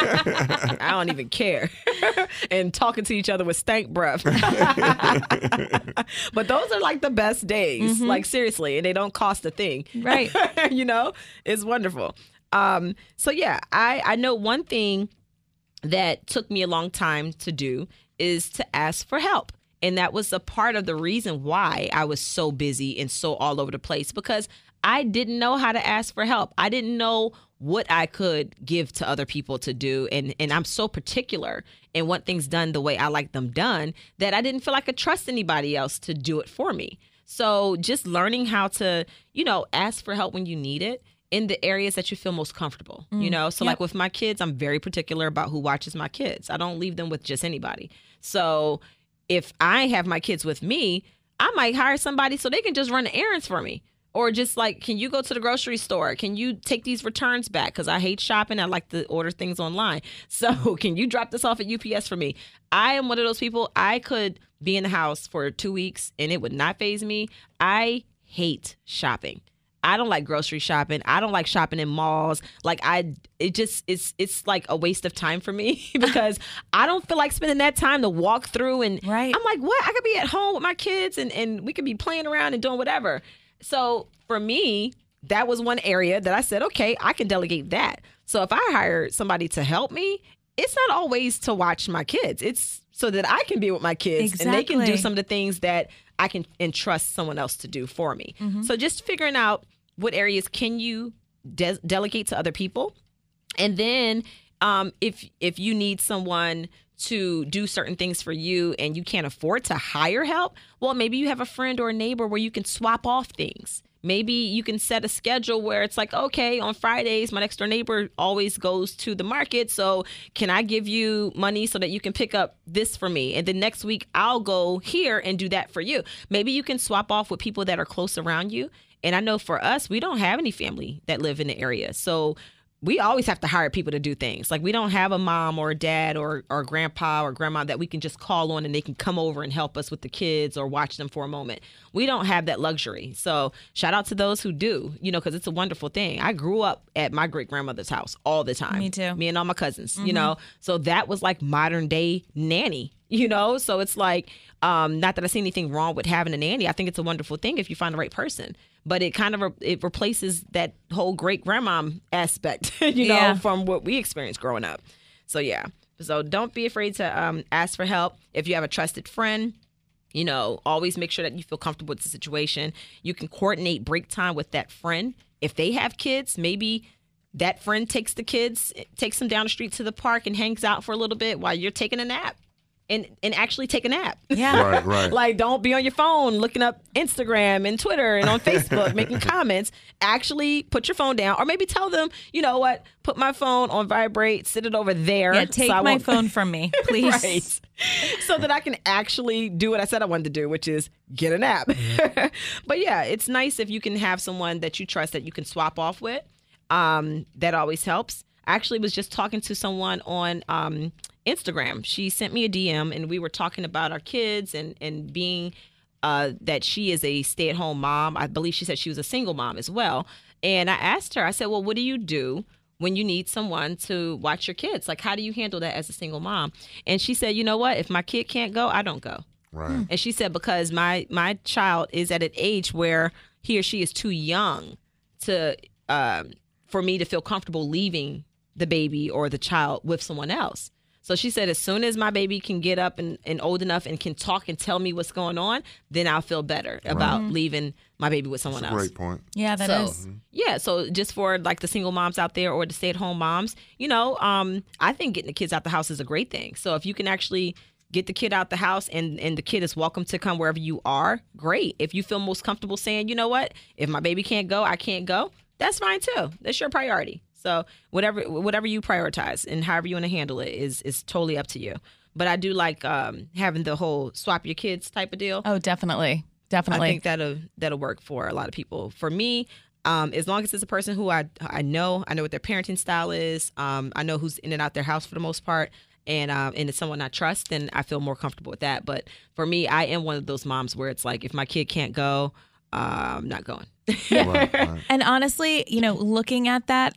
I don't even care. And talking to each other with stank breath. But those are like the best days. Mm-hmm. Like, seriously. And they don't cost a thing. Right. You know, it's wonderful. So, yeah, I know one thing that took me a long time to do is to ask for help. And that was a part of the reason why I was so busy and so all over the place, because I didn't know how to ask for help. I didn't know what I could give to other people to do. And I'm so particular and want things done the way I like them done that I didn't feel I could trust anybody else to do it for me. So just learning how to, you know, ask for help when you need it in the areas that you feel most comfortable, you know. So like with my kids, I'm very particular about who watches my kids. I don't leave them with just anybody. So if I have my kids with me, I might hire somebody so they can just run the errands for me. Or just like, can you go to the grocery store? Can you take these returns back? Because I hate shopping. I like to order things online. So can you drop this off at UPS for me? I am one of those people. I could be in the house for 2 weeks and it would not faze me. I hate shopping. I don't like grocery shopping. I don't like shopping in malls. Like it's like a waste of time for me because I don't feel like spending that time to walk through and right. I'm like, what? I could be at home with my kids and we could be playing around and doing whatever. So for me, that was one area that I said, okay, I can delegate that. So if I hire somebody to help me, it's not always to watch my kids. It's so that I can be with my kids exactly. and they can do some of the things that I can entrust someone else to do for me. Mm-hmm. So just figuring out what areas can you delegate to other people. And then if you need someone to do certain things for you and you can't afford to hire help, well, maybe you have a friend or a neighbor where you can swap off things. Maybe you can set a schedule where it's like, okay, on Fridays, my next door neighbor always goes to the market. So can I give you money so that you can pick up this for me? And then next week I'll go here and do that for you. Maybe you can swap off with people that are close around you. And I know for us, we don't have any family that live in the area. So we always have to hire people to do things. Like we don't have a mom or a dad or grandpa or grandma that we can just call on and they can come over and help us with the kids or watch them for a moment. We don't have that luxury. So shout out to those who do, you know, because it's a wonderful thing. I grew up at my great grandmother's house all the time. Me too. Me and all my cousins, mm-hmm. you know. So that was like modern day nanny, you know. So it's like, not that I see anything wrong with having a nanny. I think it's a wonderful thing if you find the right person. But it kind of it replaces that whole great grandma aspect, you know, yeah. from what we experienced growing up. So, yeah. So don't be afraid to ask for help. If you have a trusted friend, you know, always make sure that you feel comfortable with the situation. You can coordinate break time with that friend. If they have kids, maybe that friend takes the kids, takes them down the street to the park and hangs out for a little bit while you're taking a nap. And actually take a nap. Yeah. Right, right. Like, don't be on your phone looking up Instagram and Twitter and on Facebook making comments. Actually put your phone down. Or maybe tell them, you know what, put my phone on vibrate, sit it over there. Yeah, take my phone from me, please. Right. So that I can actually do what I said I wanted to do, which is get a nap. But yeah, it's nice if you can have someone that you trust that you can swap off with. That always helps. I actually was just talking to someone on Instagram. She sent me a DM and we were talking about our kids and being that she is a stay-at-home mom. I believe she said she was a single mom as well. And I asked her, I said, well, what do you do when you need someone to watch your kids? Like, how do you handle that as a single mom? And she said, you know what? If my kid can't go, I don't go. Right. And she said, because my child is at an age where he or she is too young to for me to feel comfortable leaving the baby or the child with someone else. So she said, as soon as my baby can get up and old enough and can talk and tell me what's going on, then I'll feel better about leaving my baby with someone else. That's a great point. Yeah, that is. Yeah, so just for like the single moms out there or the stay-at-home moms, you know, I think getting the kids out the house is a great thing. So if you can actually get the kid out the house and the kid is welcome to come wherever you are, great. If you feel most comfortable saying, you know what, if my baby can't go, I can't go, that's fine too. That's your priority. So whatever you prioritize and however you want to handle it is totally up to you. But I do like having the whole swap your kids type of deal. Oh, definitely. Definitely. I think that'll work for a lot of people. For me, as long as it's a person who I know what their parenting style is, I know who's in and out their house for the most part, and it's someone I trust, then I feel more comfortable with that. But for me, I am one of those moms where it's like, if my kid can't go, I'm not going. Right. And honestly, you know, looking at that,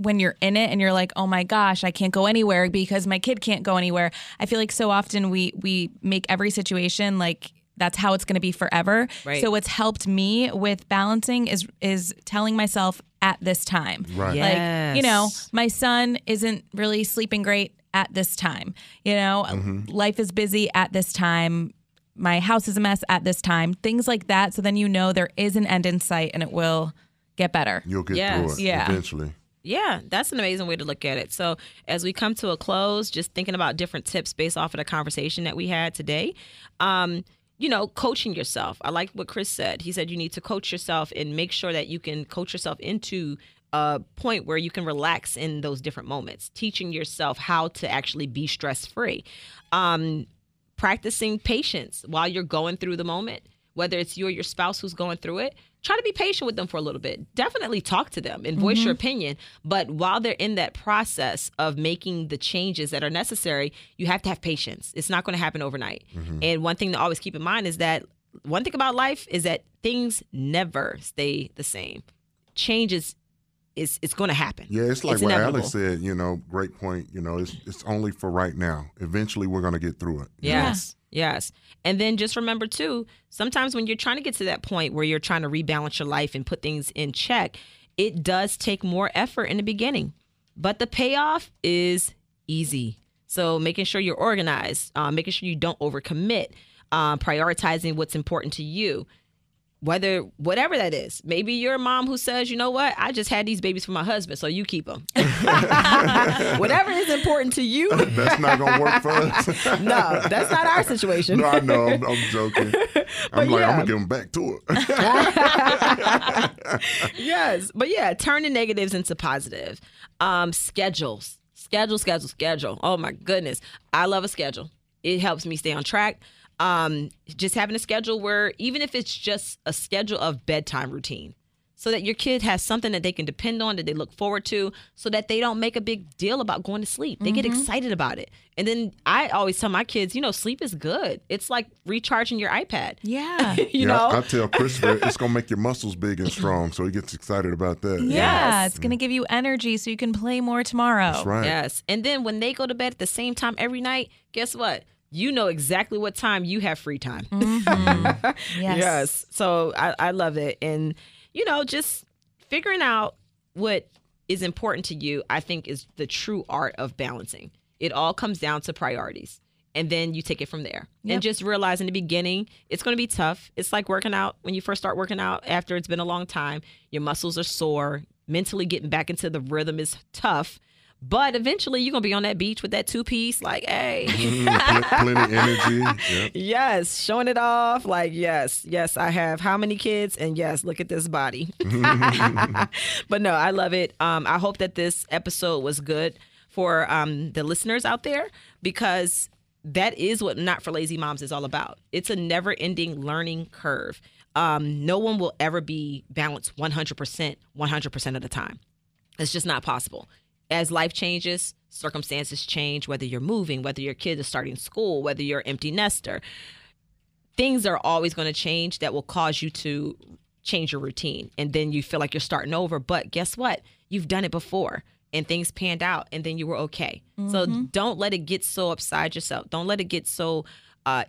when you're in it and you're like, oh my gosh, I can't go anywhere because my kid can't go anywhere. I feel like so often we make every situation like that's how it's going to be forever. Right. So what's helped me with balancing is telling myself at this time. Right. Yes. Like, you know, my son isn't really sleeping great at this time. You know, life is busy at this time. My house is a mess at this time. Things like that. So then you know there is an end in sight and it will get better. You'll get through it eventually. Yeah, that's an amazing way to look at it. So as we come to a close, just thinking about different tips based off of the conversation that we had today, you know, coaching yourself. I like what Chris said. He said you need to coach yourself and make sure that you can coach yourself into a point where you can relax in those different moments, teaching yourself how to actually be stress-free, practicing patience while you're going through the moment, whether it's you or your spouse who's going through it. try to be patient with them for a little bit. Definitely talk to them and voice your opinion. But while they're in that process of making the changes that are necessary, you have to have patience. It's not going to happen overnight. And one thing to always keep in mind is that one thing about life is that things never stay the same. Changes, it's going to happen. Yeah, it's like what Allie said, you know, great point. You know, it's only for right now. Eventually, we're going to get through it. Yes. Yes. And then just remember, too, sometimes when you're trying to get to that point where you're trying to rebalance your life and put things in check, it does take more effort in the beginning. But the payoff is easy. So making sure you're organized, making sure you don't overcommit, prioritizing what's important to you, whatever that is. Maybe you're a mom who says, you know what, I just had these babies for my husband, so you keep them. Whatever is important to you. That's not going to work for us. No, that's not our situation. No, I know. I'm joking. I'm going to give them back to it. Yes. But yeah, turning negatives into positive. Schedules. Schedule. Oh, my goodness. I love a schedule. It helps me stay on track. Just having a schedule where even if it's just a schedule of bedtime routine so that your kid has something that they can depend on, that they look forward to, so that they don't make a big deal about going to sleep. They get excited about it. And then I always tell my kids, you know, sleep is good. It's like recharging your iPad. Yeah. you know? I tell Christopher, it's going to make your muscles big and strong, so he gets excited about that. Yeah, it's going to give you energy so you can play more tomorrow. That's right. Yes. And then when they go to bed at the same time every night, guess what? You know exactly what time you have free time. Yes. So I love it. And, you know, just figuring out what is important to you, I think, is the true art of balancing. It all comes down to priorities. And then you take it from there. Yep. And just realize in the beginning, it's going to be tough. It's like working out. When you first start working out after it's been a long time, your muscles are sore. Mentally getting back into the rhythm is tough. But eventually, you're going to be on that beach with that two-piece, like, hey. Plenty energy. Yep. Yes, showing it off. Like, yes, I have how many kids? And yes, look at this body. But no, I love it. I hope that this episode was good for the listeners out there, because that is what Not For Lazy Moms is all about. It's a never-ending learning curve. No one will ever be balanced 100% of the time. It's just not possible. As life changes, circumstances change, whether you're moving, whether your kids are starting school, whether you're an empty nester, things are always going to change that will cause you to change your routine. And then you feel like you're starting over. But guess what? You've done it before and things panned out and then you were okay. So don't let it get so upside yourself. Don't let it get so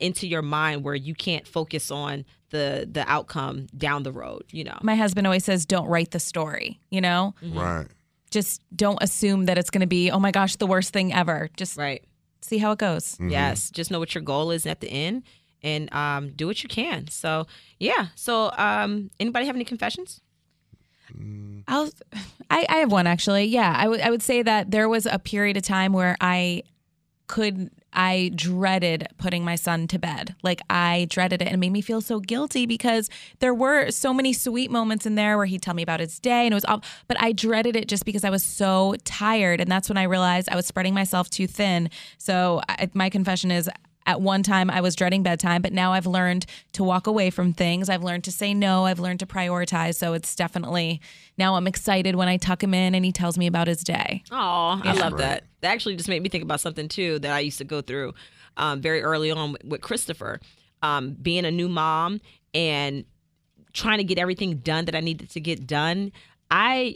into your mind where you can't focus on the outcome down the road. You know, my husband always says, don't write the story, you know? Right. Just don't assume that it's going to be, oh, my gosh, the worst thing ever. Just see how it goes. Yes. Just know what your goal is at the end and do what you can. So, yeah. So anybody have any confessions? I have one, actually. Yeah. I would say that there was a period of time where I dreaded putting my son to bed. Like, I dreaded it, and it made me feel so guilty because there were so many sweet moments in there where he'd tell me about his day, and it was all, but I dreaded it just because I was so tired. And that's when I realized I was spreading myself too thin. So my confession is, at one time I was dreading bedtime, but now I've learned to walk away from things. I've learned to say no. I've learned to prioritize. So it's definitely, now I'm excited when I tuck him in and he tells me about his day. Oh, yeah. I love that. That actually just made me think about something too that I used to go through very early on with Christopher, being a new mom and trying to get everything done that I needed to get done. I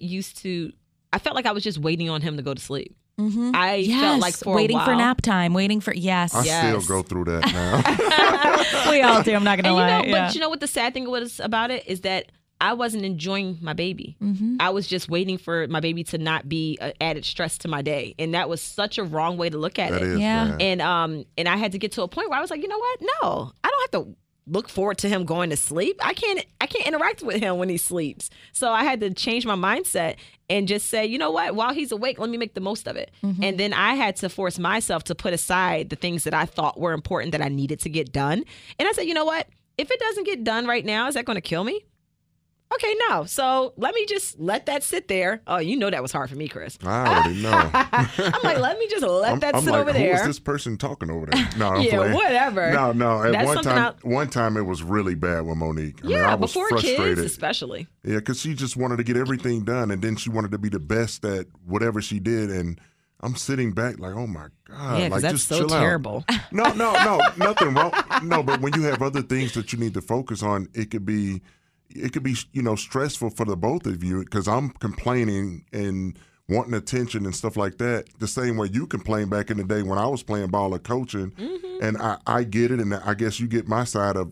felt like I was just waiting on him to go to sleep. I felt like for waiting a while. For nap time, waiting for I still go through that now. We all do. I'm not gonna lie. But you know what the sad thing was about it is that I wasn't enjoying my baby. I was just waiting for my baby to not be added stress to my day, and that was such a wrong way to look at it. Yeah, and I had to get to a point where I was like, you know what? No, I don't have to look forward to him going to sleep. I can't interact with him when he sleeps. So I had to change my mindset and just say, you know what, while he's awake, let me make the most of it. And then I had to force myself to put aside the things that I thought were important that I needed to get done. And I said, you know what, if it doesn't get done right now, is that going to kill me? Okay, no. So let me just let that sit there. Oh, you know that was hard for me, Chris. I already know. I'm like, let me just let that sit over there. Who is this person talking over there? No, I'm playing. Whatever. No. At one time, it was really bad with Monique. I mean, I was before frustrated. Kids especially. Yeah, because she just wanted to get everything done, and then she wanted to be the best at whatever she did, and I'm sitting back like, oh my God. Yeah, like, that's just so terrible. Out. No, nothing wrong. No, but when you have other things that you need to focus on, it could be, stressful for the both of you because I'm complaining and wanting attention and stuff like that the same way you complained back in the day when I was playing ball or coaching. Mm-hmm. And I get it, and I guess you get my side of,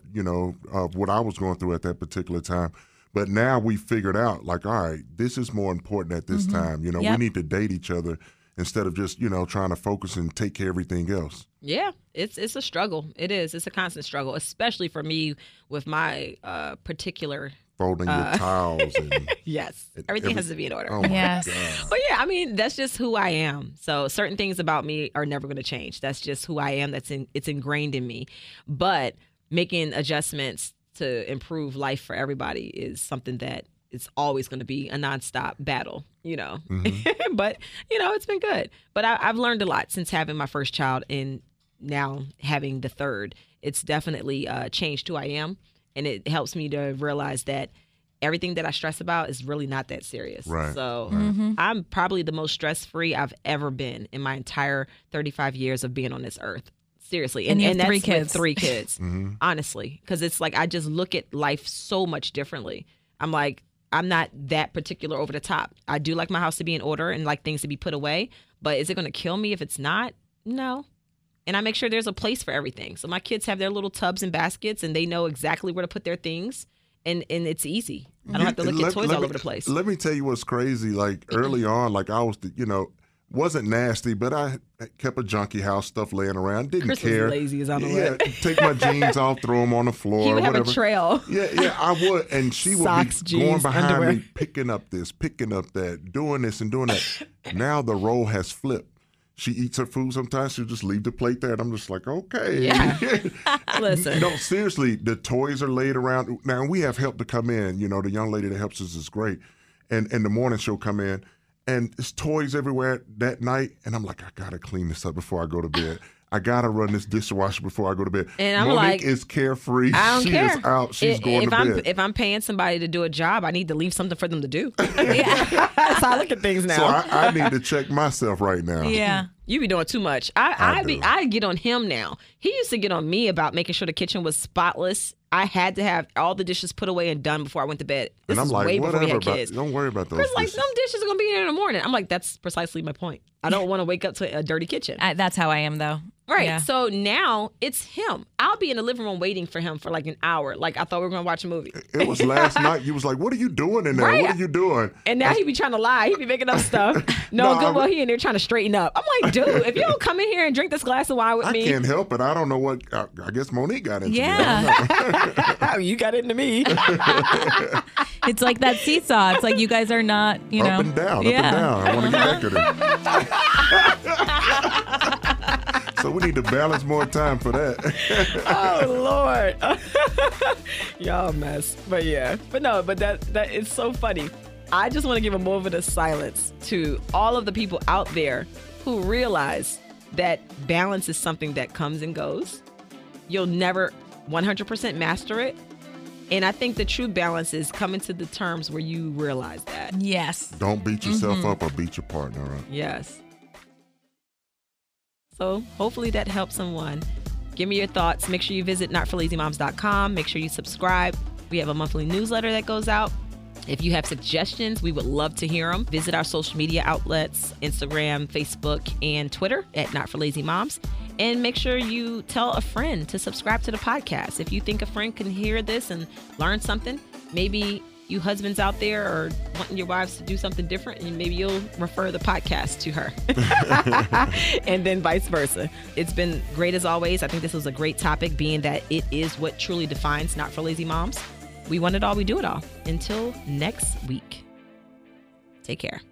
of what I was going through at that particular time. But now we figured out, like, all right, this is more important at this mm-hmm. time. We need to date each other instead of just, trying to focus and take care of everything else. Yeah, it's a struggle. It is. It's a constant struggle, especially for me with my particular... Folding your towels. And yes. Everything has to be in order. Oh yes. But yeah, I mean, that's just who I am. So certain things about me are never going to change. That's just who I am. It's ingrained in me. But making adjustments to improve life for everybody is something that it's always going to be a nonstop battle, Mm-hmm. But, it's been good. But I've learned a lot since having my first child and now having the third. It's definitely changed who I am, and it helps me to realize that everything that I stress about is really not that serious. Right. So mm-hmm. I'm probably the most stress-free I've ever been in my entire 35 years of being on this earth. Seriously. And that's with three kids, mm-hmm. honestly, because it's like I just look at life so much differently. I'm like, I'm not that particular over the top. I do like my house to be in order and like things to be put away, but is it going to kill me if it's not? No. And I make sure there's a place for everything. So my kids have their little tubs and baskets, and they know exactly where to put their things, and it's easy. I don't have to look at toys all over the place. Let me tell you what's crazy. Like, early on, like, I was, wasn't nasty, but I kept a junky house, stuff laying around. Didn't Chris care. Was lazy as I'm aware. Yeah, take my jeans off, throw them on the floor. You would have a trail. Yeah, I would. And she would Socks, be going jeans, behind underwear. Me, picking up this, picking up that, doing this and doing that. Now the role has flipped. She eats her food sometimes. She'll just leave the plate there. And I'm just like, okay. Yeah. Listen. No, seriously, the toys are laid around. Now, we have help to come in. The young lady that helps us is great. And in the morning, she'll come in. And there's toys everywhere that night. And I'm like, I got to clean this up before I go to bed. I got to run this dishwasher before I go to bed. And I'm Monique is carefree. I don't care. She is out. She's going to bed. If I'm paying somebody to do a job, I need to leave something for them to do. That's how I look at things now. So I need to check myself right now. Yeah. You be doing too much. I get on him now. He used to get on me about making sure the kitchen was spotless. I had to have all the dishes put away and done before I went to bed. This is way before we had kids. Don't worry about those dishes. Like, some dishes are going to be in the morning. I'm like, that's precisely my point. I don't want to wake up to a dirty kitchen. That's how I am, though. Right. Yeah. So now it's him. I'll be in the living room waiting for him for like an hour. Like, I thought we were going to watch a movie. It was last night. You was like, what are you doing in there? Right. What are you doing? And now he be trying to lie. He be making up stuff. Well, he in there trying to straighten up. I'm like, dude, if you don't come in here and drink this glass of wine with me. I can't help it. I don't know what. I guess Monique got into me. You got into me. It's like that seesaw. It's like you guys are not, Up and down, up and down. I want to get back at it. So we need to balance more time for that. Oh, Lord. Y'all mess. But yeah. But no, but that is so funny. I just want to give a moment of silence to all of the people out there who realize that balance is something that comes and goes. You'll never 100% master it. And I think the true balance is coming to the terms where you realize that. Yes. Don't beat yourself mm-hmm. up or beat your partner up. Yes. So hopefully that helps someone. Give me your thoughts. Make sure you visit notforlazymoms.com. Make sure you subscribe. We have a monthly newsletter that goes out. If you have suggestions, we would love to hear them. Visit our social media outlets, Instagram, Facebook, and Twitter at Not For Lazy Moms. And make sure you tell a friend to subscribe to the podcast. If you think a friend can hear this and learn something, maybe you husbands out there are wanting your wives to do something different, and maybe you'll refer the podcast to her. And then vice versa. It's been great as always. I think this was a great topic, being that it is what truly defines Not For Lazy Moms. We want it all. We do it all. Until next week. Take care.